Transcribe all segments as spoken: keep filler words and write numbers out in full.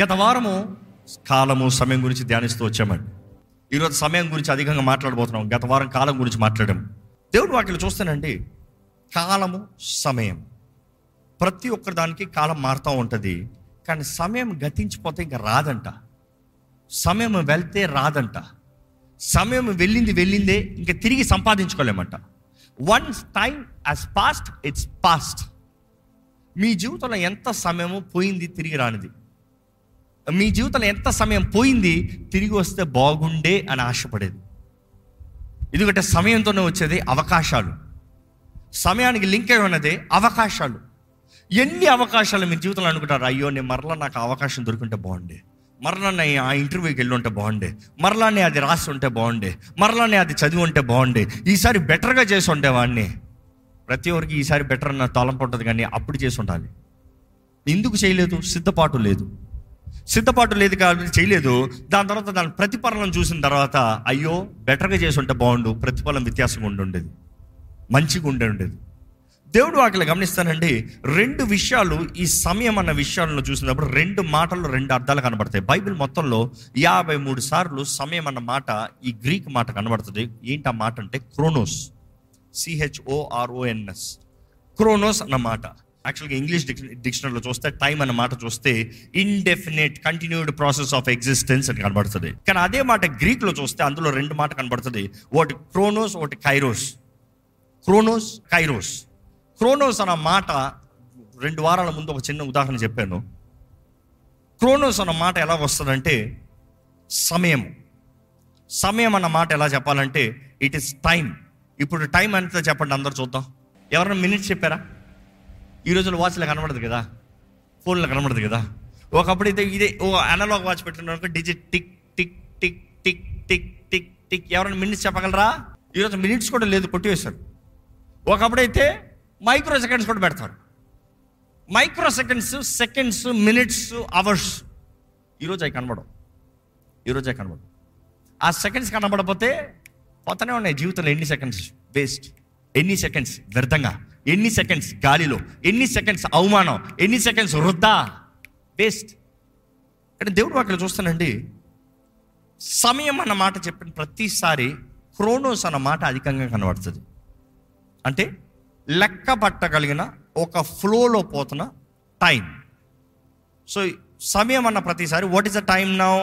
గత వారము కాలము సమయం గురించి ధ్యానిస్తూ వచ్చామండి. ఈరోజు సమయం గురించి అధికంగా మాట్లాడబోతున్నాం. గత వారం కాలం గురించి మాట్లాడాము. దేవుడు వాటిలో చూస్తానండి, కాలము సమయం ప్రతి ఒక్క దానికి కాలం మారుతూ ఉంటుంది. కానీ సమయం గతించిపోతే ఇంకా రాదంట, సమయం వెళ్తే రాదంట, సమయం వెళ్ళింది వెళ్ళిందే ఇంకా తిరిగి సంపాదించుకోలేమంట. Once time has passed it's past. మీ జీవితంలో ఎంత సమయము పోయింది తిరిగి రానిది, మీ జీవితంలో ఎంత సమయం పోయింది తిరిగి వస్తే బాగుండే అని ఆశపడేది. ఎందుకంటే సమయంతోనే వచ్చేది అవకాశాలు, సమయానికి లింక్ అయి ఉన్నదే అవకాశాలు. ఎన్ని అవకాశాలు మీ జీవితంలో అనుకుంటారు, అయ్యో నేను మరలా నాకు అవకాశం దొరికింటే బాగుండే, మరలా నేను ఆ ఇంటర్వ్యూకి వెళ్ళి ఉంటే బాగుండే, మరలానే అది రాసి ఉంటే బాగుండే, మరలానే అది చదివి ఉంటే బాగుండే, ఈసారి బెటర్గా చేసి ఉండేవాడిని. ప్రతి ఒక్కరికి ఈసారి బెటర్ అన్న తలంపు ఉంటుంది, కానీ అప్పుడు చేసి ఉండాలి. ఎందుకు చేయలేదు? సిద్ధపాటు లేదు. సిద్ధపాటు లేదు కాబట్టి చేయలేదు. దాని తర్వాత దాని ప్రతిఫలం చూసిన తర్వాత అయ్యో బెటర్గా చేసి ఉంటే బాగుండు, ప్రతిఫలం వ్యత్యాసంగా ఉండేది, మంచిగా ఉండే ఉండేది. దేవుడు వాటిలో గమనిస్తానండి, రెండు విషయాలు ఈ సమయం అన్న విషయాలను చూసినప్పుడు రెండు మాటల్లో రెండు అర్థాలు కనబడతాయి. బైబిల్ మొత్తంలో యాభై మూడు సార్లు సమయం అన్న మాట, ఈ గ్రీక్ మాట కనబడుతుంది. ఏంటి ఆ మాట అంటే క్రోనోస్, సిహెచ్ఓఆర్ఓఎన్ఎస్, క్రోనోస్ అన్న మాట. యాక్చువల్గా ఇంగ్లీష్ డిక్షనరీలో చూస్తే టైం అన్న మాట చూస్తే indefinite continued process of existence అని కనబడుతుంది. కానీ అదే మాట గ్రీక్లో చూస్తే అందులో రెండు మాట కనబడుతుంది, ఒకటి క్రోనోస్, ఒకటి కైరోస్. Kronos, kairos. క్రోనోస్ అన్న మాట రెండు వారాల ముందు ఒక చిన్న ఉదాహరణ చెప్పాను. క్రోనోస్ అన్న మాట ఎలా వస్తుందంటే సమయం, సమయం అన్న మాట ఎలా చెప్పాలంటే ఇట్ ఈస్ టైం. ఇప్పుడు టైం అంతా చెప్పండి, అందరూ చూద్దాం. ఎవరైనా మినిట్స్ చెప్పారా? ఈ రోజుల్లో వాచ్లో కనబడదు కదా, ఫోన్లో కనబడదు కదా. ఒకప్పుడైతే ఇదే ఓ అనలాగ్ వాచ్ పెట్టుకున్నాక digit tick tick tick tick tick tick tick. ఎవరైనా మినిట్స్ చెప్పగలరా? ఈరోజు మినిట్స్ కూడా లేదు, కొట్టివేశారు. ఒకప్పుడైతే మైక్రో సెకండ్స్ కూడా పెడతారు. Micro seconds, seconds, minutes, hours ఈరోజు అవి కనబడవు. ఈరోజు అవి కనబడవు. ఆ సెకండ్స్ కనబడపోతే పోతనే ఉన్నాయి జీవితంలో. ఎన్ని సెకండ్స్ వేస్ట్, ఎన్ని సెకండ్స్ వ్యర్థంగా, ఎన్ని సెకండ్స్ గాలిలో, ఎన్ని సెకండ్స్ అవమానం, ఎన్ని సెకండ్స్ వృద్ధా వేస్ట్. అంటే దేవుడు వాటిలో చూస్తానండి, సమయం అన్న మాట చెప్పిన ప్రతిసారి క్రోనోస్ అన్న మాట అధికంగా కనబడుతుంది. అంటే లెక్క పట్టగలిగిన ఒక ఫ్లోలో పోతున్న టైం. సో సమయం అన్న ప్రతిసారి what is the time now.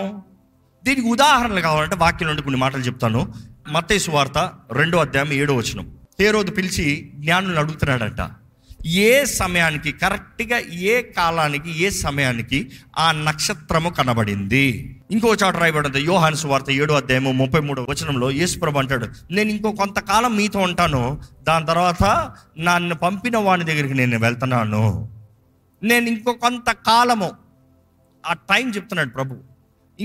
దీనికి ఉదాహరణలు కావాలంటే వాక్యం నుండి కొన్ని మాటలు చెప్తాను. మత్తయి సువార్త రెండో అధ్యాయం ఏడో వచనం. హేరోదు పిలిచి జ్ఞానులను అడుగుతున్నాడంట, ఏ సమయానికి కరెక్ట్గా ఏ కాలానికి ఏ సమయానికి ఆ నక్షత్రము కనబడింది. ఇంకో చాట రాయబడింది యోహాను సువార్త ఏడో అధ్యాయము ముప్పై మూడో వచనంలో యేసుప్రభు అంటాడు, నేను ఇంకో కొంతకాలం మీతో ఉంటాను, దాని తర్వాత నన్ను పంపిన వాని దగ్గరికి నేను వెళ్తున్నాను. నేను ఇంకో కొంతకాలము, ఆ టైం చెప్తున్నాడు ప్రభు,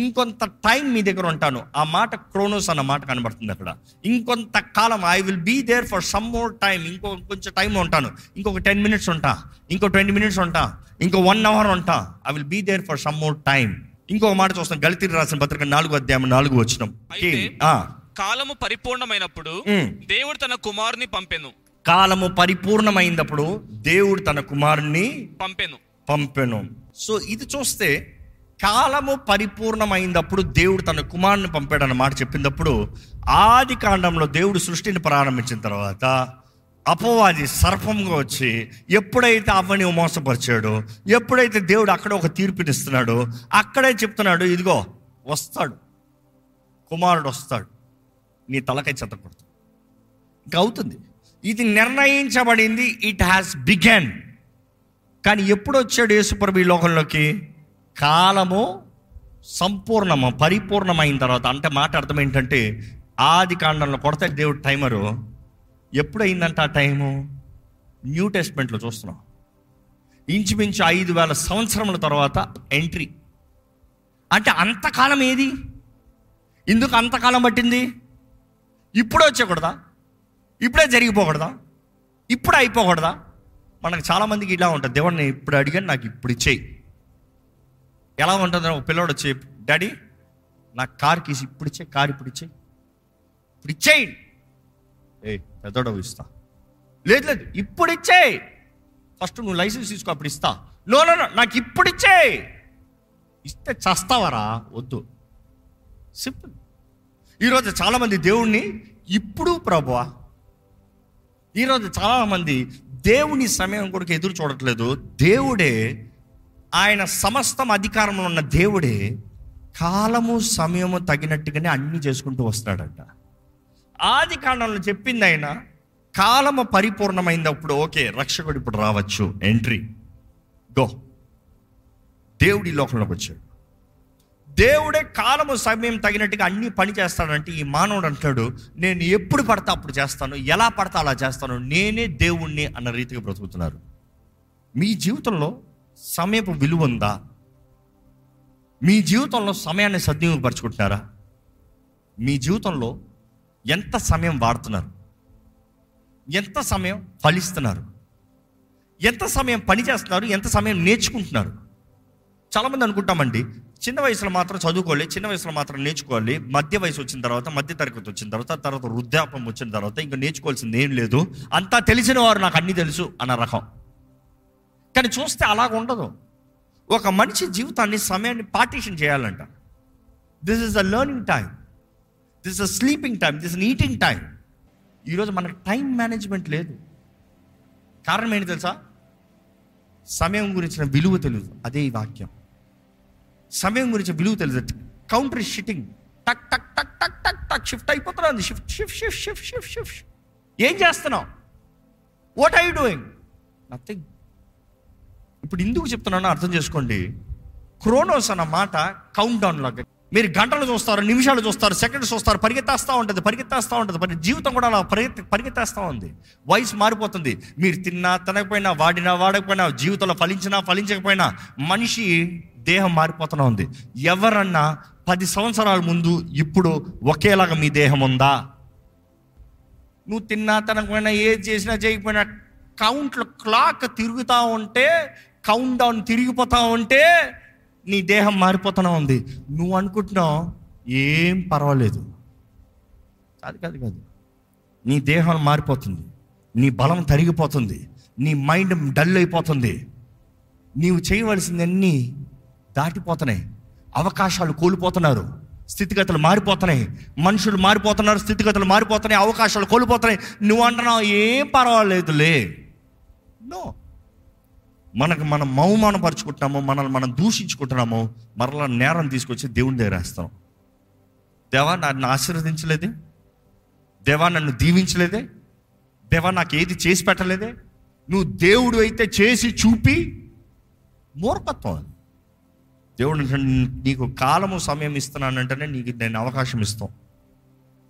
ఇంకొంత టైం మీ దగ్గర ఉంటాను. ఆ మాట క్రోనోస్ అన్న మాట కనబడుతుంది అక్కడ. ఇంకొంత కాలం, I will be there for some more time. ఇంకో కొంచెం టైం ఉంటాను, ఇంకొక టెన్ మినిట్స్ ఉంటా, ఇంకో ట్వంటీ మినిట్స్ ఉంటా, ఇంకో వన్ అవర్ ఉంటా. I will be there for some more time. ఇంకొక మాట చూస్తాం గళితీయులకు రాసిన పత్రిక నాలుగు అధ్యాయం నాలుగు వచనం, కాలము పరిపూర్ణమైనప్పుడు దేవుడు తన కుమారుని పంపెను. కాలము పరిపూర్ణమైనప్పుడు దేవుడు తన కుమారుని పంపెను పంపెను సో ఇది చూస్తే కాలము పరిపూర్ణమైనప్పుడు దేవుడు తన కుమారుని పంపాడన్న మాట చెప్పినప్పుడు, ఆది కాండంలో దేవుడు సృష్టిని ప్రారంభించిన తర్వాత అపవాది సర్పంగా వచ్చి ఎప్పుడైతే అవ్వని మోసపరిచాడో, ఎప్పుడైతే దేవుడు అక్కడ ఒక తీర్పునిస్తున్నాడో, అక్కడే చెప్తున్నాడు, ఇదిగో వస్తాడు కుమారుడు, వస్తాడు, నీ తలకై చెత్తకూడదు. ఇంకా అవుతుంది, ఇది నిర్ణయించబడింది, ఇట్ హ్యాస్ బిగన్. కానీ ఎప్పుడు వచ్చాడు యేసుప్రభు ఈ లోకంలోకి? కాలము సంపూర్ణము పరిపూర్ణమైన తర్వాత. అంటే మాట అర్థం ఏంటంటే ఆది కాండంలో కొడతా దేవుడు టైమరు, ఎప్పుడైందంటే ఆ టైము న్యూ టెస్ట్మెంట్లో చూస్తున్నాం. ఇంచుమించు ఐదు వేల సంవత్సరముల తర్వాత ఎంట్రీ. అంటే అంతకాలం ఏది? ఎందుకు అంతకాలం పట్టింది? ఇప్పుడే వచ్చేయకూడదా? ఇప్పుడే జరిగిపోకూడదా? ఇప్పుడే అయిపోకూడదా? మనకు చాలామందికి ఇలా ఉంటుంది, దేవుడు నేను ఇప్పుడు అడిగాను నాకు ఇప్పుడు ఇచ్చేయి. ఎలా ఉంటుందని ఒక పిల్లోడు వచ్చి, డాడీ నాకు కారు కీసి ఇప్పుడు ఇచ్చే, కారు ఇప్పుడు ఇచ్చే, ఇప్పుడు ఇచ్చేయి. ఏ పెద్దోడ ఇస్తా, లేదు లేదు ఇప్పుడు ఇచ్చేయి, ఫస్ట్ నువ్వు లైసెన్స్ తీసుకో అప్పుడు ఇస్తా. నో నో నాకు ఇప్పుడు ఇచ్చేయి. ఇస్తే చస్తావరా? వద్దు, సింపుల్. ఈరోజు చాలామంది దేవుణ్ణి ఇప్పుడు ప్రభువా, ఈరోజు చాలామంది దేవుని సమయం కొరకు ఎదురు చూడట్లేదు. దేవుడే, ఆయన సమస్తం అధికారంలో ఉన్న దేవుడే కాలము సమయము తగినట్టుగానే అన్నీ చేసుకుంటూ వస్తాడంట. ఆది కాలంలో చెప్పింది ఆయన, కాలము పరిపూర్ణమైనప్పుడు ఓకే రక్షకుడు ఇప్పుడు రావచ్చు, ఎంట్రీ గో. దేవుడి లోకంలోకి వచ్చాడు. దేవుడే కాలము సమయం తగినట్టుగా అన్ని పని చేస్తాడంటే ఈ మానవుడు అంటాడు, నేను ఎప్పుడు పడతా అప్పుడు చేస్తాను, ఎలా పడతా అలా చేస్తాను, నేనే దేవుణ్ణి అన్న రీతిగా బ్రతుకుతున్నారు. మీ జీవితంలో సమయపు విలువ ఉందా? మీ జీవితంలో సమయాన్ని సద్వినియోగపరచుకుంటున్నారా? మీ జీవితంలో ఎంత సమయం వాడుతున్నారు? ఎంత సమయం ఫలిస్తున్నారు? ఎంత సమయం పని చేస్తున్నారు? ఎంత సమయం నేర్చుకుంటున్నారు? చాలామంది అనుకుంటామండి, చిన్న వయసులో మాత్రం చదువుకోవాలి, చిన్న వయసులో మాత్రం నేర్చుకోవాలి, మధ్య వయసు వచ్చిన తర్వాత, మధ్య తరగతి వచ్చిన తర్వాత, తర్వాత వృద్ధాప్యం వచ్చిన తర్వాత ఇంకా నేర్చుకోవాల్సింది ఏం లేదు, అంతా తెలిసిన వారు నాకు అన్నీ తెలుసు అన్న రకం. కానీ చూస్తే అలాగ ఉండదు. ఒక మనిషి జీవితాన్ని, సమయాన్ని పార్టీషన్ చేయాలంట. This is a learning time, this a sleeping time, this an eating time. ఈరోజు మనకు టైం మేనేజ్మెంట్ లేదు. కారణం ఏంటి తెలుసా? సమయం గురించిన విలువ తెలియదు. అదే ఈ వాక్యం, సమయం గురించి విలువ తెలియదు. కౌంటర్ షిట్టింగ్, టక్ టక్ టక్ టక్ టక్ టక్ షిఫ్ట్ అయిపోతున్నా. Shift shift shift shift shift shift ఏం చేస్తున్నావు? What are you doing? Nothing. ఇప్పుడు ఎందుకు చెప్తున్నానో అర్థం చేసుకోండి. క్రోనోస్ అన్న మాట కౌంట్ డౌన్ లాగా. మీరు గంటలు చూస్తారు, నిమిషాలు చూస్తారు, సెకండ్స్ చూస్తారు, పరిగెత్తేస్తూ ఉంటుంది, పరిగెత్తేస్తూ ఉంటుంది. మరి జీవితం కూడా అలా పరిగెత్తి పరిగెత్తేస్తూ ఉంది. వయసు మారిపోతుంది. మీరు తిన్నా, తినకపోయినా, వాడినా, వాడకపోయినా, జీవితంలో ఫలించినా, ఫలించకపోయినా, మనిషి దేహం మారిపోతూనే ఉంది. ఎవరన్నా పది సంవత్సరాల ముందు ఇప్పుడు ఒకేలాగా మీ దేహం ఉందా? నువ్వు తిన్నా, తినకపోయినా, ఏది చేసినా, చేయకపోయినా, కౌంట్లో క్లాక్ తిరుగుతూ ఉంటే, కౌంట్ డౌన్ తిరిగిపోతూ ఉంటే నీ దేహం మారిపోతూనే ఉంది. నువ్వు అనుకుంటున్నావు ఏం పర్వాలేదు. అది కాదు కాదు నీ దేహం మారిపోతుంది, నీ బలం తరిగిపోతుంది, నీ మైండ్ డల్ అయిపోతుంది, నీవు చేయవలసిందన్నీ దాటిపోతున్నాయి, అవకాశాలు కోల్పోతున్నారు, స్థితిగతులు మారిపోతున్నాయి, మనుషులు మారిపోతున్నారు, స్థితిగతులు మారిపోతున్నాయి, అవకాశాలు కోల్పోతున్నాయి. నువ్వు అంటున్నావు ఏం పర్వాలేదులే. నో, మనకు మనం మౌమానపరుచుకుంటున్నాము, మనల్ని మనం దూషించుకుంటున్నాము, మరలా నేరం తీసుకొచ్చి దేవుని దగ్గర వేస్తాం. దేవా నన్ను ఆశీర్వదించలేదే, దేవా నన్ను దీవించలేదే, దేవా నాకు ఏది చేసి పెట్టలేదే, నువ్వు దేవుడు అయితే చేసి చూపి. మూర్ఖత్వం అది. దేవుడు నీకు కాలము సమయం ఇస్తున్నానంటేనే నీకు నేను అవకాశం ఇస్తాం.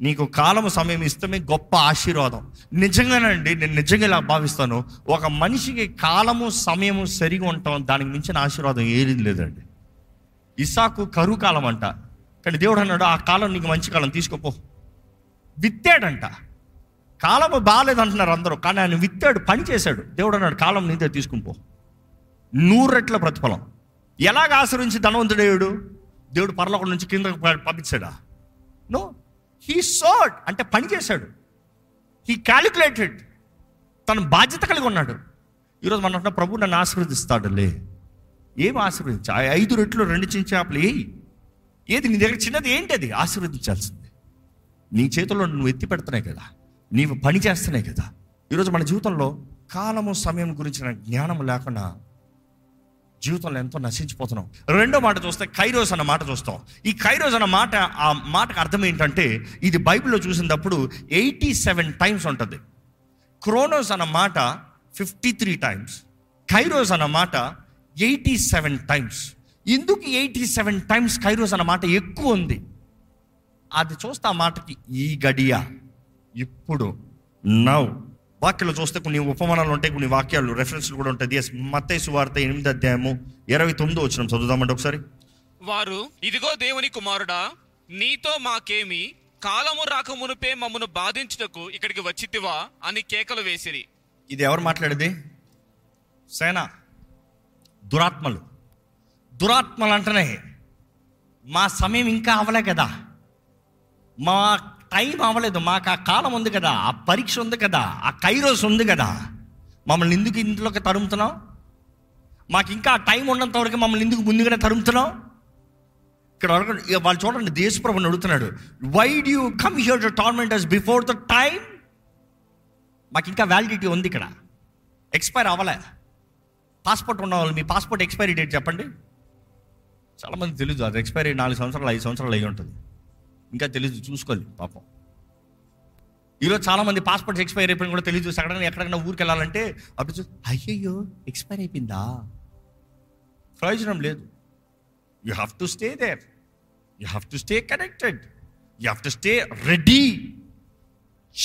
నీకు కాలము సమయం ఇస్తే గొప్ప ఆశీర్వాదం. నిజంగానండి, నేను నిజంగా ఇలా భావిస్తాను, ఒక మనిషికి కాలము సమయము సరిగా ఉంటాం, దానికి మించిన ఆశీర్వాదం ఏది లేదండి. ఇసాకు కరువు కాలం అంట, కానీ దేవుడు అన్నాడు ఆ కాలం నీకు మంచి కాలం, తీసుకోపో. విత్తాడంట. కాలము బాగాలేదంటున్నారు అందరూ, కానీ ఆయన విత్తాడు, పని చేశాడు. దేవుడు అన్నాడు కాలం నీదే, తీసుకునిపో, నూరు రెట్ల ప్రతిఫలం. ఎలాగ ఆశ్రయించి ధనవంతుడేవుడు? దేవుడు పరలోకం నుంచి కిందకు పంపించాడా? నో, హీ సోడ్, అంటే పని చేశాడు. హీ క్యాలిక్యులేటెడ్, తన బాధ్యత కలిగి ఉన్నాడు. ఈరోజు మనం అంటున్న ప్రభు నన్ను ఆశీర్వదిస్తాడులే. ఏమి ఆశీర్వదించా? ఐదు రెట్లు రెండు చించాపలు ఏ ఏది నీ దగ్గర చిన్నది ఏంటి? అది ఆశీర్వదించాల్సింది. నీ చేతుల్లో నువ్వు ఎత్తి పెడుతున్నాయి కదా, నీవు పని చేస్తున్నాయి కదా. ఈరోజు మన జీవితంలో కాలము సమయం గురించిన జ్ఞానం లేకుండా జీవితంలో ఎంతో నశించిపోతున్నాం. రెండో మాట చూస్తే కైరోస్ అన్న మాట చూస్తాం. ఈ కైరోస్ అన్న మాట, ఆ మాటకు అర్థం ఏంటంటే, ఇది బైబిల్లో చూసినప్పుడు ఎయిటీ సెవెన్ టైమ్స్ ఉంటుంది. క్రోనోస్ అన్న మాట ఫిఫ్టీ త్రీ టైమ్స్, కైరోస్ అన్న మాట ఎయిటీ సెవెన్ టైమ్స్. ఎందుకు ఎయిటీ సెవెన్ టైమ్స్ కైరోస్ అన్న మాట ఎక్కువ ఉంది? అది చూస్తే ఆ మాటకి ఈ గడియ, ఇప్పుడు, నౌ. వాక్యాలు చూస్తే కొన్ని ఉపమానాలు ఉంటాయి, కొన్ని వాక్యాలు రెఫరెన్స్లు కూడా ఉంటాయి. ఎస్, మత్తయి సువార్త ఎనిమిది అధ్యాయము ఇరవై తొమ్మిదో వచ్చిన చదువుదామంటే ఒకసారి. వారు, ఇదిగో దేవుని కుమారుడా, నీతో మాకేమి, కాలము రాక మునుపే మమ్మను బాధించుటకు ఇక్కడికి వచ్చితివా అని కేకలు వేసిరి. ఇది ఎవరు మాట్లాడేది? సేన, దురాత్మలు. దురాత్మలు అంటనే మా సమయం ఇంకా అవలే కదా, మా టైం అవ్వలేదు, మాకు ఆ కాలం ఉంది కదా, ఆ పరీక్ష ఉంది కదా, ఆ కైరోస్ ఉంది కదా, మమ్మల్ని ఎందుకు ఇంట్లోకి తరుముతున్నావు? మాకు ఇంకా ఆ టైం ఉన్నంతవరకు మమ్మల్ని ఎందుకు ముందుగానే తరుముతున్నావు? ఇక్కడ వాళ్ళు చూడండి, యేసుప్రభువుని అడుగుతున్నాడు, why do you come here to torment us before the time? మాకు ఇంకా వ్యాలిడిటీ ఉంది, ఇక్కడ ఎక్స్పైర్ అవ్వలే. పాస్పోర్ట్ ఉన్నవాళ్ళు మీ పాస్పోర్ట్ ఎక్స్పైరీ డేట్ చెప్పండి, చాలామంది తెలియదు. అది ఎక్స్పైరీ నాలుగు సంవత్సరాలు ఐదు సంవత్సరాలు అయ్యి ఉంటుంది, ఇంకా తెలియదు, చూసుకోవాలి పాపం. ఈరోజు చాలామంది పాస్పోర్ట్స్ ఎక్స్పైర్ అయిపోయినా కూడా తెలియదు. ఎక్కడైనా ఎక్కడికైనా ఊరికి వెళ్ళాలంటే అప్పుడు చూసి అయ్యయ్యో ఎక్స్పైర్ అయిపోయిందా, ప్రయోజనం లేదు. You have to stay there, you have to stay connected, you have to stay ready.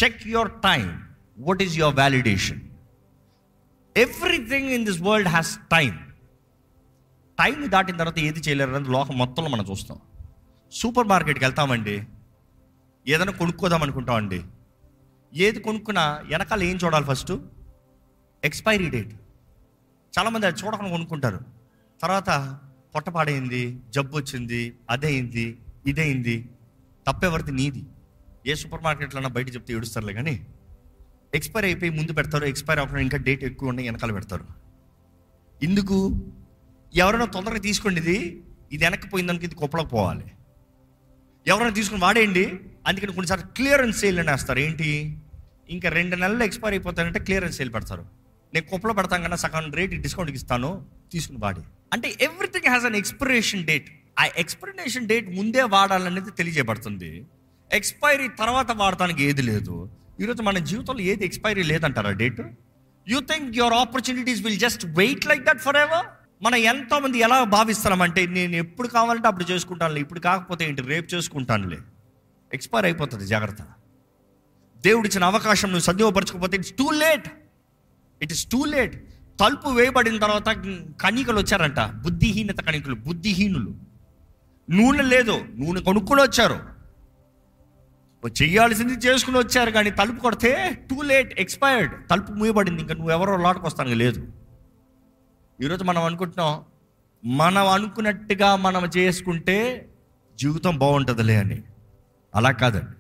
Check your time, what is your validation? Everything in this world has time. Time దాటిన తర్వాత ఏది చేయలేరు అనేది లోకం మొత్తంలో మనం చూస్తాం. సూపర్ మార్కెట్కి వెళ్తామండి, ఏదైనా కొనుక్కోదాం అనుకుంటామండి. ఏది కొనుక్కున్నా వెనకాల ఏం చూడాలి? First expiry date. చాలామంది అది చూడకుండా కొనుక్కుంటారు. తర్వాత పొట్టపాడైంది, జబ్బు వచ్చింది, అదైంది, ఇదైంది. తప్పెవరిది? నీది. ఏ సూపర్ మార్కెట్లన్నా బయట చెప్తే ఏడుస్తారులే, కానీ ఎక్స్పైర్ అయిపోయి ముందు పెడతారు, ఎక్స్పైర్ అవ్వకుండా ఇంకా డేట్ ఎక్కువ ఉన్నాయి వెనకాల పెడతారు. ఇందుకు ఎవరైనా తొందరగా తీసుకుండేది ఇది వెనక్కిపోయిందానికి ఇది కొప్పలకు పోవాలి. ఎవరైనా తీసుకుని వాడేయండి, అందుకని కొన్నిసార్లు క్లియరెన్స్ సేల్ అని వేస్తారు. ఏంటి, ఇంకా రెండు నెలలు ఎక్స్పైర్ అయిపోతానంటే క్లియరెన్స్ సేల్ పెడతారు. నేను కొప్పలో పెడతాను కన్నా సగం రేట్ డిస్కౌంట్కి ఇస్తాను, తీసుకుని వాడి. అంటే everything has an expiration date. ఆ ఎక్స్పైరేషన్ డేట్ ముందే వాడాలనేది తెలియజేయబడుతుంది. ఎక్స్పైరీ తర్వాత వాడటానికి ఏది లేదు. ఈరోజు మన జీవితంలో ఏది ఎక్స్పైరీ లేదంటారా? Date. You think your opportunities will just wait like that for ever. మనం ఎంతోమంది ఎలా భావిస్తున్నామంటే నేను ఎప్పుడు కావాలంటే అప్పుడు చేసుకుంటానులే, ఇప్పుడు కాకపోతే ఏంటి రేపు చేసుకుంటానులే. ఎక్స్పైర్ అయిపోతుంది, జాగ్రత్త. దేవుడిచ్చిన అవకాశం నువ్వు సద్వినియోగపరచకపోతే it's too late, it is too late. తలుపు వేయబడిన తర్వాత కణికలు వచ్చారంట, బుద్ధిహీనత కణికలు, బుద్ధిహీనులు. నూనె లేదు, నూనె కొనుక్కుని వచ్చారు, చేయాల్సింది చేసుకుని వచ్చారు, కానీ తలుపు కొడితే టూ లేట్, ఎక్స్పైర్డ్. తలుపు మూయబడింది, ఇంకా నువ్వు ఎవరో లాటుకొస్తాను లేదు. ఈరోజు మనం అనుకుంటున్నాం మనం అనుకున్నట్టుగా మనం చేసుకుంటే జీవితం బాగుంటుందిలే అని. అలా కాదండి,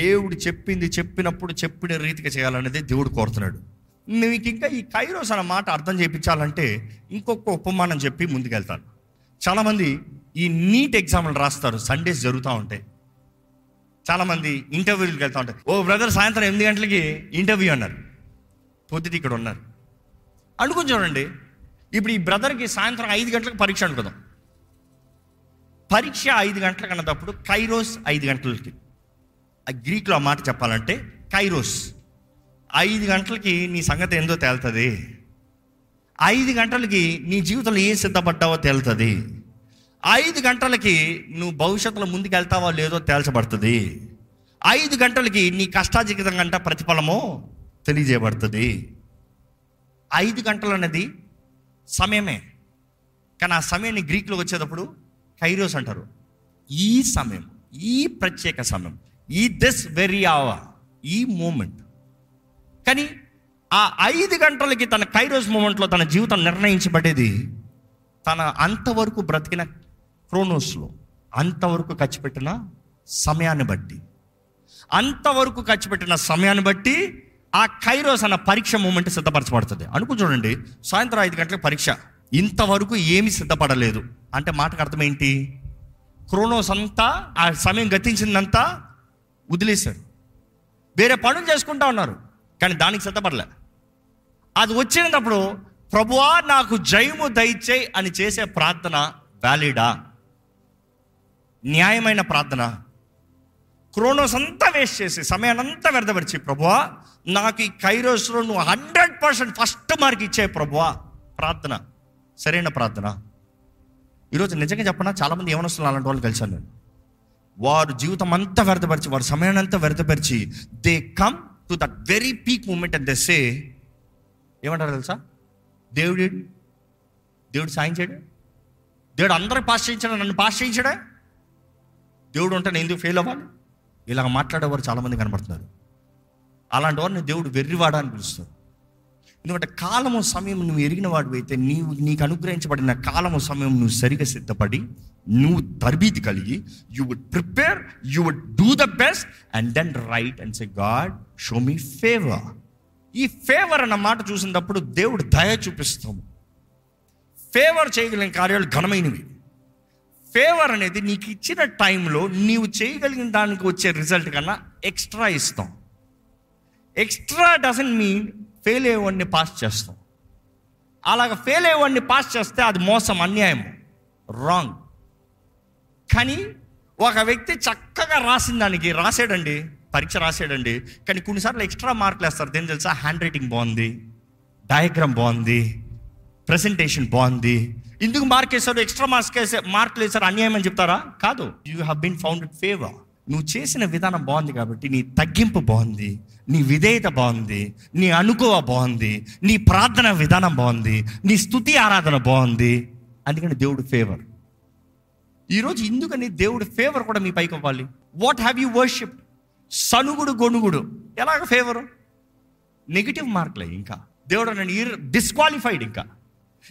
దేవుడు చెప్పింది చెప్పినప్పుడు చెప్పిన రీతిగా చేయాలనేది దేవుడు కోరుతున్నాడు. నీకు ఇంకా ఈ కైరోస్ అన్న మాట అర్థం చేయించాలంటే ఇంకొక ఉపమానం చెప్పి ముందుకెళ్తాను. చాలామంది ఈ నీట్ ఎగ్జామ్లు రాస్తారు, సండేస్ జరుగుతూ ఉంటాయి, చాలామంది ఇంటర్వ్యూలకు వెళ్తూ ఉంటారు. ఓ బ్రదర్ సాయంత్రం ఎనిమిది గంటలకి ఇంటర్వ్యూ అన్నారు, పొద్దుటి ఇక్కడ ఉన్నారు అనుకుని చూడండి. ఇప్పుడు ఈ బ్రదర్కి సాయంత్రం ఐదు గంటలకు పరీక్ష అనుకుందాం. పరీక్ష ఐదు గంటలకు అన్నప్పుడు కైరోస్ ఐదు గంటలకి. ఆ గ్రీక్లో ఆ మాట చెప్పాలంటే కైరోస్. ఐదు గంటలకి నీ సంగతి ఏందో తేలుతుంది, ఐదు గంటలకి నీ జీవితంలో ఏం సిద్ధపడ్డావో తేలుతుంది, ఐదు గంటలకి నువ్వు భవిష్యత్తులో ముందుకు వెళ్తావో లేదో తేల్చబడుతుంది, ఐదు గంటలకి నీ కష్టాజీవితం గంట ప్రతిఫలము తెలియజేయబడుతుంది. ఐదు గంటలు అనేది సమయమే, కానీ ఆ సమయాన్ని గ్రీక్లో వచ్చేటప్పుడు కైరోస్ అంటారు. ఈ సమయం, ఈ ప్రత్యేక సమయం, ఈ దిస్ వెరీ అవర్, ఈ మూమెంట్. కానీ ఆ ఐదు గంటలకి తన కైరోస్ మూమెంట్లో తన జీవితం నిర్ణయించబడేది తన అంతవరకు బ్రతికిన క్రోనోస్లో, అంతవరకు ఖర్చు పెట్టిన సమయాన్ని బట్టి. అంతవరకు ఖర్చు పెట్టిన సమయాన్ని బట్టి ఆ కైరోస్ అన్న పరీక్ష మూమెంట్ సిద్ధపరచబడుతుంది. అనుకు చూడండి, సాయంత్రం ఐదు గంటలకు పరీక్ష, ఇంతవరకు ఏమి సిద్ధపడలేదు అంటే మాటకు అర్థం ఏంటి? క్రోనోస్ అంతా, ఆ సమయం గతించిందంతా వదిలేశారు, వేరే పనులు చేసుకుంటా ఉన్నారు, కానీ దానికి సిద్ధపడలే. అది వచ్చినప్పుడు ప్రభువా నాకు జయము దయచేయి అని చేసే ప్రార్థన వ్యాలిడా? న్యాయమైన ప్రార్థన? క్రోనోస్ అంతా వేస్ట్ చేసి, సమయాన్నంతా వ్యర్థపరిచి, ప్రభువా నాకు ఈ కైరోస్లో నువ్వు హండ్రెడ్ పర్సెంట్ ఫస్ట్ మార్క్ ఇచ్చే ప్రభువా ప్రార్థన సరైన ప్రార్థన? ఈరోజు నిజంగా చెప్పనా, చాలామంది యవనస్తులు అలాంటి వాళ్ళు కలిశాను నేను. వారు జీవితం అంతా వ్యర్థపరిచి, వారు సమయాన్ని అంతా వ్యర్థపరిచి, they come to that very peak moment and they say, ఏమంటారు తెలుసా? దేవుడు దేవుడు సాయం చేయడు, దేవుడు అందరూ పాస్ చేయించాడు, నన్ను పాస్ చేయించాడా, దేవుడు ఉంటే నేను ఎందుకు ఫెయిల్ అవ్వాలి? ఇలాగ మాట్లాడేవారు చాలామంది కనబడుతున్నారు. అలాంటి వారిని దేవుడు వెర్రివాడా అని పిలుస్తారు. ఎందుకంటే కాలము సమయం నువ్వు ఎరిగిన వాడు అయితే, నీవు నీకు అనుగ్రహించబడిన కాలము సమయం నువ్వు సరిగా సిద్ధపడి, నువ్వు తరబీతి కలిగి, you would prepare, you would do the best and then right and say God show me favour. ఈ ఫేవర్ అన్న మాట చూసినప్పుడు దేవుడు దయ చూపిస్తాము. ఫేవర్ చేయగలిగిన కార్యాలు ఘనమైనవి, ఫేవర్ అనేది నీకు ఇచ్చిన టైంలో నీవు చేయగలిగిన దానికి వచ్చే రిజల్ట్ కన్నా ఎక్స్ట్రా ఇస్తాం. ఎక్స్ట్రా డజంట్ మీన్ ఫెయిల్ అయ్యేవాడిని పాస్ చేస్తాం. అలాగ ఫెయిల్ అయ్యేవాడిని పాస్ చేస్తే అది మోసం, అన్యాయం, రాంగ్. కానీ ఒక వ్యక్తి చక్కగా రాసిన దానికి రాసాడండి, పరీక్ష రాసాడండి, కానీ కొన్నిసార్లు ఎక్స్ట్రా మార్కులు వేస్తారు. దేని తెలుసా? హ్యాండ్ రైటింగ్ బాగుంది, డయాగ్రామ్ బాగుంది, ప్రెజెంటేషన్ బాగుంది. ఇందుకు మార్క్ వేసారు, ఎక్స్ట్రా మార్క్స్ వేసే మార్కులు వేసారు అన్యాయం అని చెప్తారా? కాదు. You have been founded favour. నువ్వు చేసిన విధానం బాగుంది కాబట్టి నీ తగ్గింపు బాగుంది, నీ విధేయత బాగుంది, నీ అనుకువ బాగుంది, నీ ప్రార్థన విధానం బాగుంది, నీ స్తుతి ఆరాధన బాగుంది. అందుకని దేవుడు ఫేవర్. ఈరోజు ఇందుకని దేవుడు ఫేవర్ కూడా మీ పైకి అవ్వాలి. What have you worship? సనుగుడు గొనుగుడు. ఎలాగ ఫేవరు? నెగిటివ్ మార్కులే. ఇంకా దేవుడు నన్ను ఈ డిస్క్వాలిఫైడ్. ఇంకా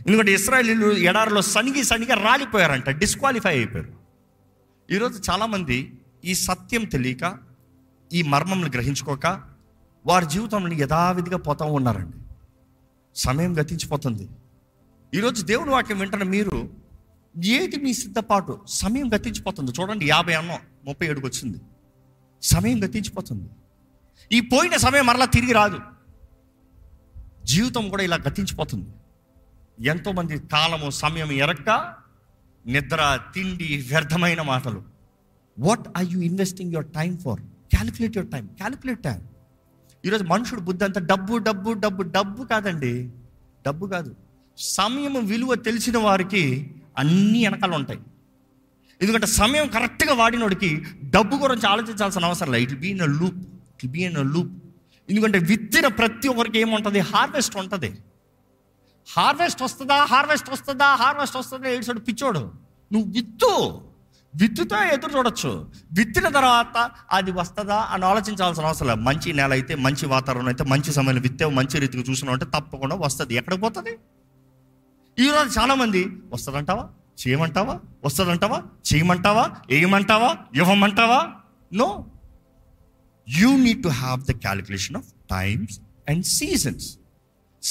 ఎందుకంటే ఇశ్రాయేలీయులు ఎడారిలో సనిగి సనిగా రాలిపోయారంట, డిస్క్వాలిఫై అయిపోయారు. ఈరోజు చాలామంది ఈ సత్యం తెలియక, ఈ మర్మంను గ్రహించుకోక వారి జీవితంలో యథావిధిగా పోతూ ఉన్నారండి. సమయం గతించిపోతుంది. ఈరోజు దేవుని వాక్యం వింటున్న మీరు, ఏది మీ సిద్ధపాటు? సమయం గతించిపోతుంది. చూడండి, యాభై అన్నం ముప్పై ఏడుకు వచ్చింది. సమయం గతించిపోతుంది. ఈ పోయిన సమయం మరలా తిరిగి రాదు. జీవితం కూడా ఇలా గతించిపోతుంది. ఎంతోమంది కాలము సమయం ఎరక్క నిద్ర, తిండి, వ్యర్థమైన మాటలు. What are you investing your time for? Calculate your time, calculate time. ఈరోజు మనుషుడు బుద్ధి అంతా డబ్బు డబ్బు డబ్బు. డబ్బు కాదండి, డబ్బు కాదు. సమయం విలువ తెలిసిన వారికి అన్నీ వెనకాల ఉంటాయి. ఎందుకంటే సమయం కరెక్ట్గా వాడినోడికి డబ్బు గురించి ఆలోచించాల్సిన అవసరం లేదు. It be in a loop, it be in a loop. ఎందుకంటే విత్తిన ప్రతి ఒక్కరికి ఏముంటుంది? హార్వెస్ట్ ఉంటుంది. హార్వెస్ట్ వస్తుందా హార్వెస్ట్ వస్తుందా హార్వెస్ట్ వస్తుందా ఏడుచోడు పిచ్చోడు. నువ్వు విత్తు, విత్తుతో ఎదురు చూడొచ్చు. విత్తిన తర్వాత అది వస్తుందా అని ఆలోచించాల్సిన అవసరం లేదు. మంచి నేల అయితే, మంచి వాతావరణం అయితే, మంచి సమయంలో విత్తావు, మంచి రీతికి చూసినావు అంటే తప్పకుండా వస్తుంది. ఎక్కడికి పోతుంది? ఈరోజు చాలామంది వస్తుందంటావా, చేయమంటావా, వస్తుందంటావా, చేయమంటావా, ఏమంటావా, ఇవ్వమంటావా. No, you need to have the calculation of times and seasons.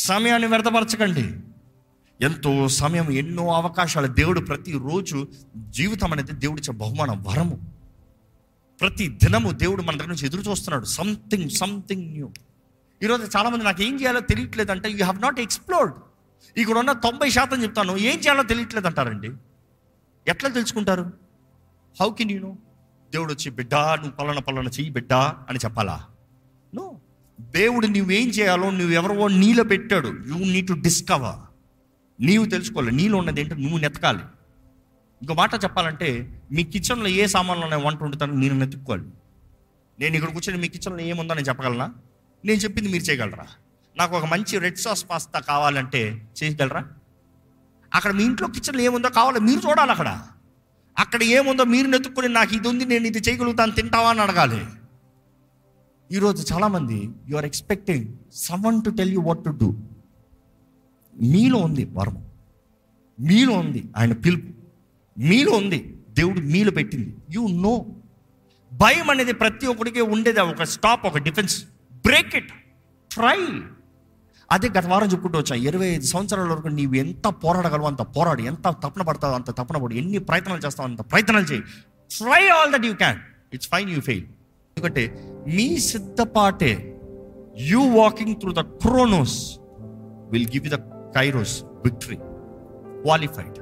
సమయాన్ని వ్యర్థపరచకండి. ఎంతో సమయం, ఎన్నో అవకాశాలు. దేవుడు ప్రతిరోజు, జీవితం అనేది దేవుడిచ్చే బహుమానం, వరము. ప్రతి దినము దేవుడు మన దగ్గర నుంచి ఎదురు చూస్తున్నాడు సంథింగ్ సంథింగ్ న్యూ. ఈరోజు చాలామంది నాకు ఏం చేయాలో తెలియట్లేదు అంటే, యూ హ్యావ్ నాట్ ఎక్స్ప్లోర్డ్. ఇక్కడ ఉన్న తొంభై శాతం చెప్తాను, ఏం చేయాలో తెలియట్లేదు అంటారండి. ఎట్లా తెలుసుకుంటారు? How can you know? దేవుడు వచ్చి, బిడ్డా నువ్వు పలానా పలానా చెయ్యి బిడ్డా అని చెప్పాలా? నో. దేవుడు నువ్వేం చేయాలో, నువ్వెవరో నీలో పెట్టాడు. You need to discover. నీవు తెలుసుకోవాలి నీలో ఉన్నది ఏంటో, నువ్వు నెతకాలి. ఇంకో మాట చెప్పాలంటే, మీ కిచెన్లో ఏ సామాన్లు ఉన్నాయి, వంట వండుతాను నేను నెతుక్కోవాలి. నేను ఇక్కడ కూర్చొని మీ కిచెన్లో ఏముందో నేను చెప్పగలనా? నేను చెప్పింది మీరు చేయగలరా? నాకు ఒక మంచి రెడ్ సాస్ పాస్తా కావాలంటే చేయగలరా? అక్కడ మీ ఇంట్లో కిచెన్లో ఏముందో కావాలి మీరు చూడాలి. అక్కడ అక్కడ ఏముందో మీరు నెతుక్కుని, నాకు ఇది ఉంది, నేను ఇది చేయగలుగుతాను, తింటావా అని అడగాలి. ఈరోజు చాలామంది you are expecting someone to tell you what to do. మీలో ఉంది వరం, మీలో ఉంది ఆయన పిలుపు, మీలో ఉంది దేవుడు మీలో పెట్టింది. You know. భయం అనేది ప్రతి ఒక్కడికి ఉండేది. ఒక స్టాప్, ఒక డిఫెన్స్. Break it, try. అదే గత వారం చెప్పుకుంటూ వచ్చా, ఇరవై ఐదు సంవత్సరాల వరకు నీవు ఎంత పోరాడగలవు అంత పోరాడు, ఎంత తపన పడతావు అంత తపన పడు, ఎన్ని ప్రయత్నాలు చేస్తావు అంత ప్రయత్నాలు చేయి. Try all that you can. It's fine you fail. ఎందుకంటే మీ సిద్ధపాటే, you walking through the chronos will give you the kairos victory. Qualified.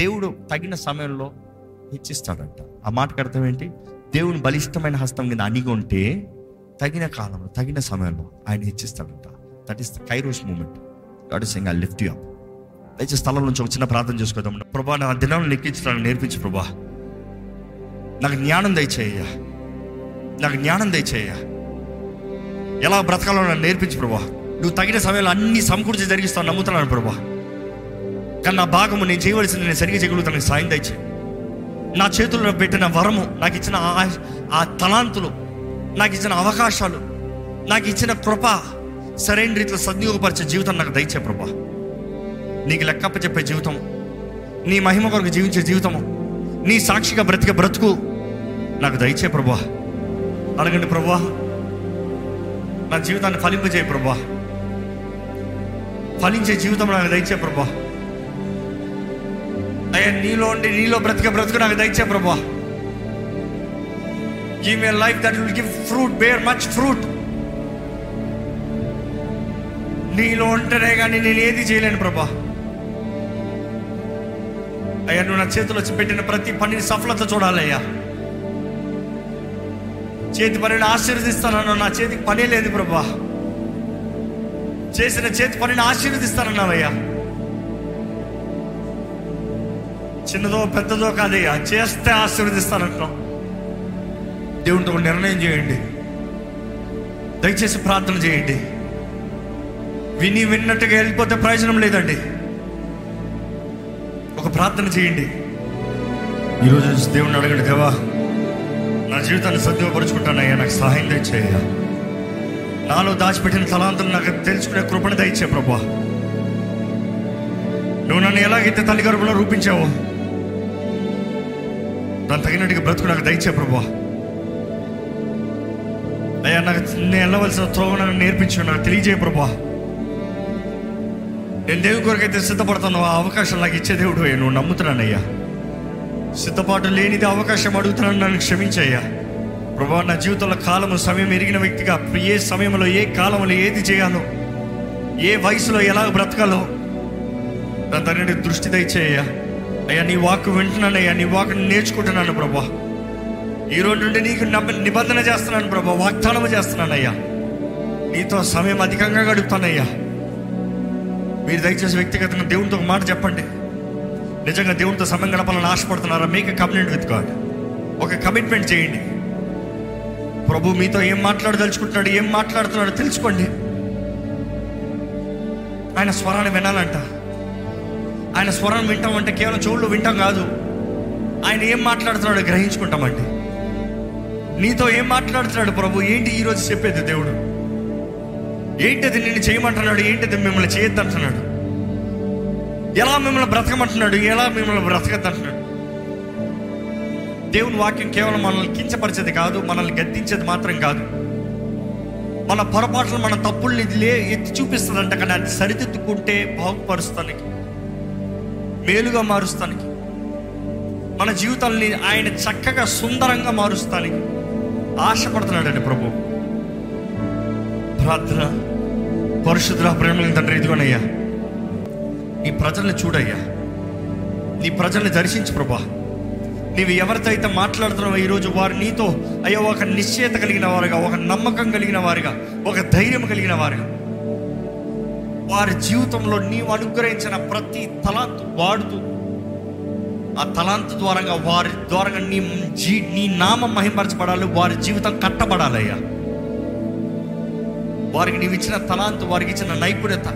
దేవుడు తగిన సమయంలో హెచ్చిస్తాడంట. ఆ మాటకు అర్థం ఏంటి? దేవుని బలిష్టమైన హస్తం కింద అణిగి ఉంటే తగిన కాలంలో, తగిన సమయంలో ఆయన హెచ్చిస్తాడంట. That is the kairos moment. God is saying I lift you up. అయితే స్థలం నుంచి ఒక చిన్న ప్రార్థన చేసుకోదాం. ప్రభా, నా దినాన్ని లెక్కించడానికి నేర్పించు ప్రభా. నాకు జ్ఞానం దయచేయ, నాకు జ్ఞానం దయచేయ. ఎలా బ్రతకాలో నన్ను నేర్పించు ప్రభా. నువ్వు తగిన సమయంలో అన్ని సమకూర్చి జరిగిస్తావు నమ్ముతున్నాను ప్రభా. కానీ నా భాగము నేను చేయవలసింది నేను సరిగ్గా చేయగలుగుతాను, సాయం దయచే. నా చేతుల్లో పెట్టిన వరము, నాకు ఇచ్చిన ఆ తలాంతులు, నాకు ఇచ్చిన అవకాశాలు, నాకు ఇచ్చిన కృప సరైన రీతిలో సద్వినియోగపరిచే జీవితం నాకు దయచే ప్రభా. నీకు లెక్కప్ప చెప్పే జీవితం, నీ మహిమ కొరకు జీవించే జీవితము, నీ సాక్షిగా బ్రతికే బ్రతుకు నాకు దయచే ప్రభా. అడగండి ప్రభా, నా జీవితాన్ని ఫలింపజేయ ప్రభా. ఫలించే జీవితం నాకు దయచే ప్రభా. అయ్యా, నీలో ఉండి నీలో బ్రతికే బ్రతుకు నాకు దయచే ప్రభువా. Give me a life that will give fruit, bear much fruit. నీలో ఉంటేనే కానీ నేను ఏది చేయలేను ప్రభువా. అయ్యా, నువ్వు నా చేతిలో పెట్టిన ప్రతి పనిని సఫలత చూడాలయ్యా. చేతి పనిని ఆశీర్వదిస్తానన్నా, నా చేతికి పనే లేదు ప్రభువా. చేసిన చేతి పనిని ఆశీర్వదిస్తానన్నావయ్యా. చిన్నదో పెద్దదో కాదయ్యా, చేస్తే ఆశీర్వదిస్తానంటున్నాం. దేవునితో నిర్ణయం చేయండి, దయచేసి ప్రార్థన చేయండి. విని విన్నట్టుగా వెళ్ళిపోతే ప్రయోజనం లేదండి. ఒక ప్రార్థన చేయండి. ఈరోజు దేవుని అడగండి, దేవా నా జీవితాన్ని సద్వినియోగపరుచుకుంటానయ్యా, నాకు సహాయం దయచేయ్యా. నాలో దాచిపెట్టిన తలాంతులు నాకు తెలుసుకునే కృపను దయచే ప్రభువా. నువ్వు నన్ను ఎలాగైతే తల్లి గర్భంలో రూపించావో దాన్ని తగినట్టుగా బ్రతుకు నాకు దయచే ప్రభువా. అయ్యా, నాకు నేను వెళ్ళవలసిన త్రోవ నాకు నేర్పించు, నాకు తెలియజేయ ప్రభువా. నేను దేవుని కొరకైతే సిద్ధపడతాను, ఆ అవకాశం నాకు ఇచ్చే దేవుడు అయ్యా. నువ్వు నమ్ముతున్నానయ్యా. సిద్ధపాటు లేనిది అవకాశం అడుగుతున్నాను, నన్ను క్షమించయ్యా ప్రభువా. నా జీవితంలో కాలము సమయం ఎరిగిన వ్యక్తిగా ఏ సమయంలో ఏ కాలంలో ఏది చేయాలో, ఏ వయసులో ఎలా బ్రతకాలో దాని తగిన దృష్టి దయచేయ్యా. అయ్యా, నీ వాక్కు వింటున్నానయ్యా, నీ వాక్కుని నేర్చుకుంటున్నాను ప్రభువా. ఈరోజు నుండి నీకు నిబంధన చేస్తున్నాను ప్రభువా, వాగ్దానం చేస్తున్నానయ్యా. నీతో సమయం అధికంగా గడుపుతానయ్యా. మీరు దయచేసి వ్యక్తిగతంగా దేవునితో ఒక మాట చెప్పండి. నిజంగా దేవునితో సమయం గడపాలని ఆశపడుతున్నారా? Make a commitment with God. ఒక కమిట్మెంట్ చేయండి. ప్రభు మీతో ఏం మాట్లాడదలుచుకుంటున్నాడు, ఏం మాట్లాడుతున్నాడు తెలుసుకోండి. ఆయన స్వరాన్ని వినాలంట. ఆయన స్వరాన్ని వింటామంటే కేవలం చెవుల్లో వింటాం కాదు, ఆయన ఏం మాట్లాడుతున్నాడో గ్రహించుకుంటామండి. నీతో ఏం మాట్లాడుతున్నాడు ప్రభు, ఏంటి ఈరోజు చెప్పేది దేవుడు, ఏంటది నిన్ను చేయమంటున్నాడు, ఏంటది మిమ్మల్ని చేయొద్దంటున్నాడు, ఎలా మిమ్మల్ని బ్రతకమంటున్నాడు, ఎలా మిమ్మల్ని బ్రతకద్దంటున్నాడు. దేవుని వాక్యం కేవలం మనల్ని కించపరిచేది కాదు, మనల్ని గద్దించేది మాత్రం కాదు. మన పొరపాట్లు మన తప్పుల్ని ఇదిలే ఎత్తి చూపిస్తుందంట, కానీ అది సరిదిద్దుకుంటే బాగుపరుస్తానికి, మేలుగా మారుస్తానికి, మన జీవితాల్ని ఆయన చక్కగా సుందరంగా మారుస్తానికి ఆశపడుతున్నాడండి ప్రభు. ప్రార్థన. పరిశుద్ధ ప్రేమల తండ్రి, ఇదిగోనయ్యా నీ ప్రజల్ని చూడయ్యా, నీ ప్రజల్ని దర్శించు ప్రభా. నీవు ఎవరితో అయితే మాట్లాడుతున్నావో ఈరోజు వారు నీతో అయ్యా ఒక నిశ్చయత కలిగిన వారుగా, ఒక నమ్మకం కలిగిన వారుగా, ఒక ధైర్యం కలిగిన వారుగా, వారి జీవితంలో నీవు అనుగ్రహించిన ప్రతి తలాంతు వాడుతూ, ఆ తలాంతు ద్వారంగా వారి ద్వారంగా నీ జీ నీ నామం మహింపరచబడాలి, వారి జీవితం కట్టబడాలయ్యా. వారికి నీవు ఇచ్చిన తలాంతు, వారికి ఇచ్చిన నైపుణ్యత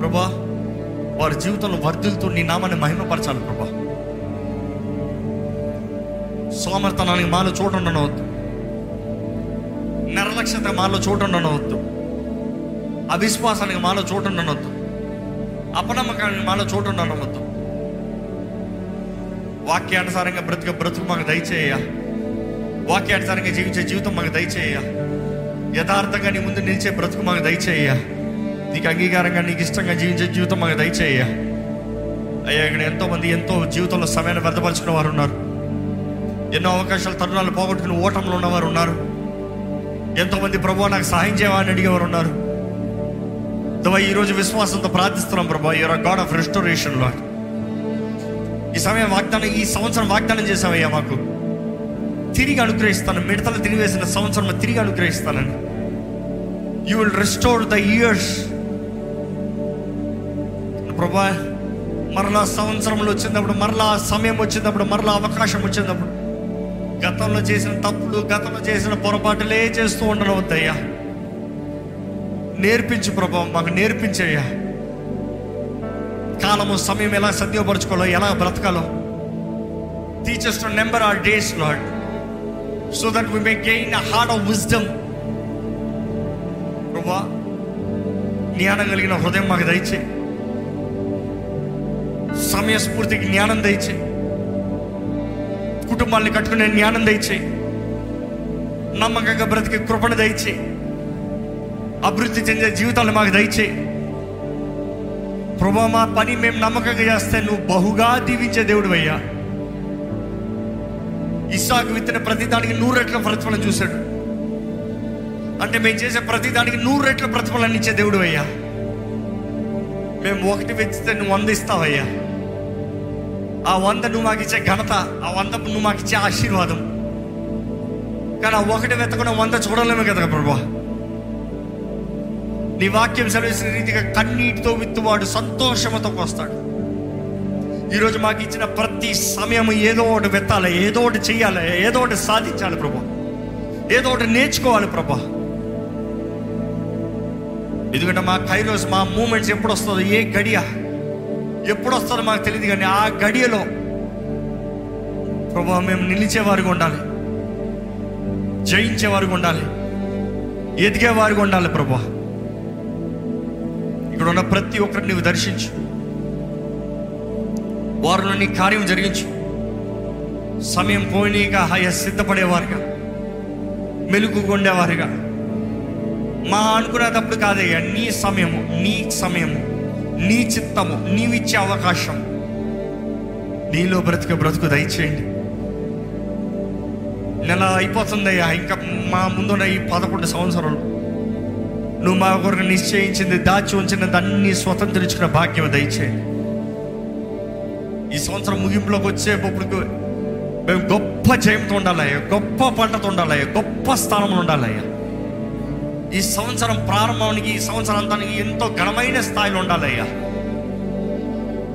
ప్రభా వారి జీవితంలో వర్ధిల్తూ నీ నామాన్ని మహిమపరచాలి ప్రభా. సోమర్తనానికి మాలో చోటు ఉండనవద్దు, నిర్లక్ష్యత మాలో చోటు ఉండనవద్దు, అవిశ్వాసానికి మాలో చోటు ఉండనవద్దు, అపనమ్మకానికి మాలో చోటు ఉండనవద్దు. వాక్యానుసారంగా బ్రతుక బ్రతుకు మాకు దయచేయ, వాక్యానుసారంగా జీవించే జీవితం మాకు దయచేయ, యథార్థంగా నీ ముందు నిలిచే బ్రతుకు మాకు దయచేయ, నీకు అంగీకారంగా నీకు ఇష్టంగా జీవించే జీవితం మాకు దయచేయ అయ్యా. ఇక్కడ ఎంతోమంది ఎంతో జీవితంలో సమయాన్ని వ్యర్థపరచుకున్న వారు ఉన్నారు, ఎన్నో అవకాశాలు తరుణాలు పోగొట్టుకుని ఓటంలో ఉన్నవారు ఉన్నారు, ఎంతోమంది ప్రభువా నాకు సహాయం చేయమని అడిగేవారు ఉన్నారు. దవా ఈరోజు విశ్వాసంతో ప్రార్థిస్తున్నాం ప్రభువా, your God of restoration Lord. ఈ సమయం వాగ్దానం, ఈ సంవత్సరం వాగ్దానం చేసామయ్యా, మాకు తిరిగి అనుగ్రహిస్తాను, మిడతలు తిరిగివేసిన సంవత్సరం తిరిగి అనుగ్రహిస్తానని. You will restore the years ప్రభువా. మరలా సంవత్సరంలో వచ్చినప్పుడు, మరలా సమయం వచ్చినప్పుడు, మరలా అవకాశం వచ్చినప్పుడు గతంలో చేసిన తప్పులు, గతంలో చేసిన పొరపాటులే చేస్తూ ఉండడం వద్దయ్యా. నేర్పించు ప్రభువా, మాకు నేర్పించయ్యా. కాలము సమయం ఎలా సద్వినియోగపరచుకోవాలో, ఎలా బ్రతకాలో. Teach us to number our days, Lord, so that we may gain a heart of wisdom. ప్రభువా జ్ఞానం కలిగిన హృదయం మాకు దయచేయి, సమయస్ఫూర్తికి జ్ఞానం దయచేయి, కుటుంబాన్ని కట్టుకునే జ్ఞానం దయచేయి, నమ్మకంగా బ్రతికి కృపణ దయచేయి, అభివృద్ధి చెందే జీవితాలను మాకు దయచేయి, ప్రభువా మా పని మేము నమ్మకంగా చేస్తే నువ్వు బహుగా దీవించే దేవుడు అయ్యా. ఇస్సాకు విత్తిన ప్రతి దానికి నూరు రెట్ల ప్రతిఫలం చూశాడు. అంటే మేము చేసే ప్రతి దానికి నూరు రెట్ల ప్రతిఫలాన్ని ఇచ్చే దేవుడు అయ్యా. మేము ఒకటి వెచ్చితే నువ్వు వంద ఇస్తావయ్యా. ఆ వంద నువ్వు మాకు ఇచ్చే ఘనత, ఆ వంద నువ్వు మాకు ఇచ్చే ఆశీర్వాదం. కానీ ఆ ఒకటి వెతకుండా వంద చూడలేమే కదా ప్రభువా. నీ వాక్యం సెలవిసిన రీతిగా కన్నీటితో విత్తువాడు సంతోషంతో కోస్తాడు. ఈరోజు మాకు ఇచ్చిన ప్రతి సమయం ఏదో ఒకటి వెత్తాలి, ఏదో ఒకటి చెయ్యాలి, ఏదో ఒకటి సాధించాలి ప్రభువా, ఏదో ఒకటి నేర్చుకోవాలి ప్రభువా. ఎందుకంటే మా కైరోస్, మా మూమెంట్స్ ఎప్పుడు వస్తుందో, ఏ గడియ ఎప్పుడు వస్తుందో మాకు తెలియదు. కానీ ఆ గడియలో ప్రభువా మేము నిలిచేవారుగా ఉండాలి, జయించేవారుగా ఉండాలి, ఎదిగేవారుగా ఉండాలి ప్రభువా. ఇక్కడ ఉన్న ప్రతి ఒక్కరిని నువ్వు దర్శించు, వారిలో నీ కార్యం జరిగించు. సమయం పోయినాక హాయా సిద్ధపడేవారుగా, మెలుగుకొండేవారుగా, మా అనుకునేటప్పుడు కాదయ్యా, నీ సమయము, నీ సమయము, నీ చిత్తము, నీవిచ్చే అవకాశం, నీలో బ్రతికే బ్రతుకు దయచేయండి. నెల అయిపోతుందయ్యా, ఇంకా మా ముందున్న ఈ పదకొండు సంవత్సరాలు నువ్వు మా కొరకు నిశ్చయించింది, దాచి ఉంచిన దాన్ని స్వతంత్రించుకున్న భాగ్యం దయచేయండి. ఈ సంవత్సరం ముగింపులోకి వచ్చేటప్పుడు మేము గొప్ప జయంతో ఉండాలయ్యా, గొప్ప పంటతో ఉండాలయ్యా, గొప్ప స్థానంలో ఉండాలయ్యా. ఈ సంవత్సరం ప్రారంభానికి, ఈ సంవత్సరం అంతానికి ఎంతో ఘనమైన స్థాయిలో ఉండాలయ్యా.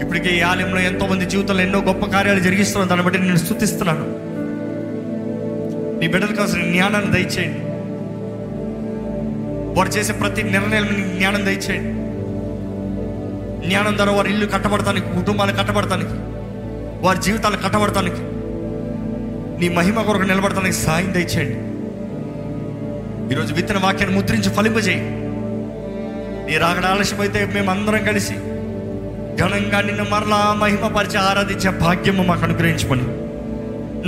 ఇప్పటికే ఈ ఆలయంలో ఎంతో మంది జీవితంలో ఎన్నో గొప్ప కార్యాలు జరిగిస్తున్నాను, దాన్ని బట్టి నేను స్తుతిస్తున్నాను. నీ బిడ్డలకు కావాల్సిన జ్ఞానాన్ని దయచేయండి, వారు చేసే ప్రతి నిర్ణయం జ్ఞానం దయచేయండి. జ్ఞానం ద్వారా వారి ఇల్లు కట్టబడతానికి, కుటుంబాలు కట్టబడతానికి, వారి జీవితాలు కట్టబడతానికి, నీ మహిమ కొరకు నిలబడతానికి సహాయం దయచేయండి. ఈరోజు విత్తన వాక్యాన్ని ముద్రించి ఫలింపజేయి. నీ రాకడ ఆలస్యమైతే మేమందరం కలిసి ఘనంగా నిన్ను మరలా మహిమపరిచి ఆరాధించే భాగ్యము మాకు అనుగ్రహించమని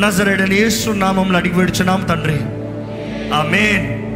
నజరేయుడైన యేసు నామములో అడిగి వేడుచున్నాము తండ్రి, ఆమేన్.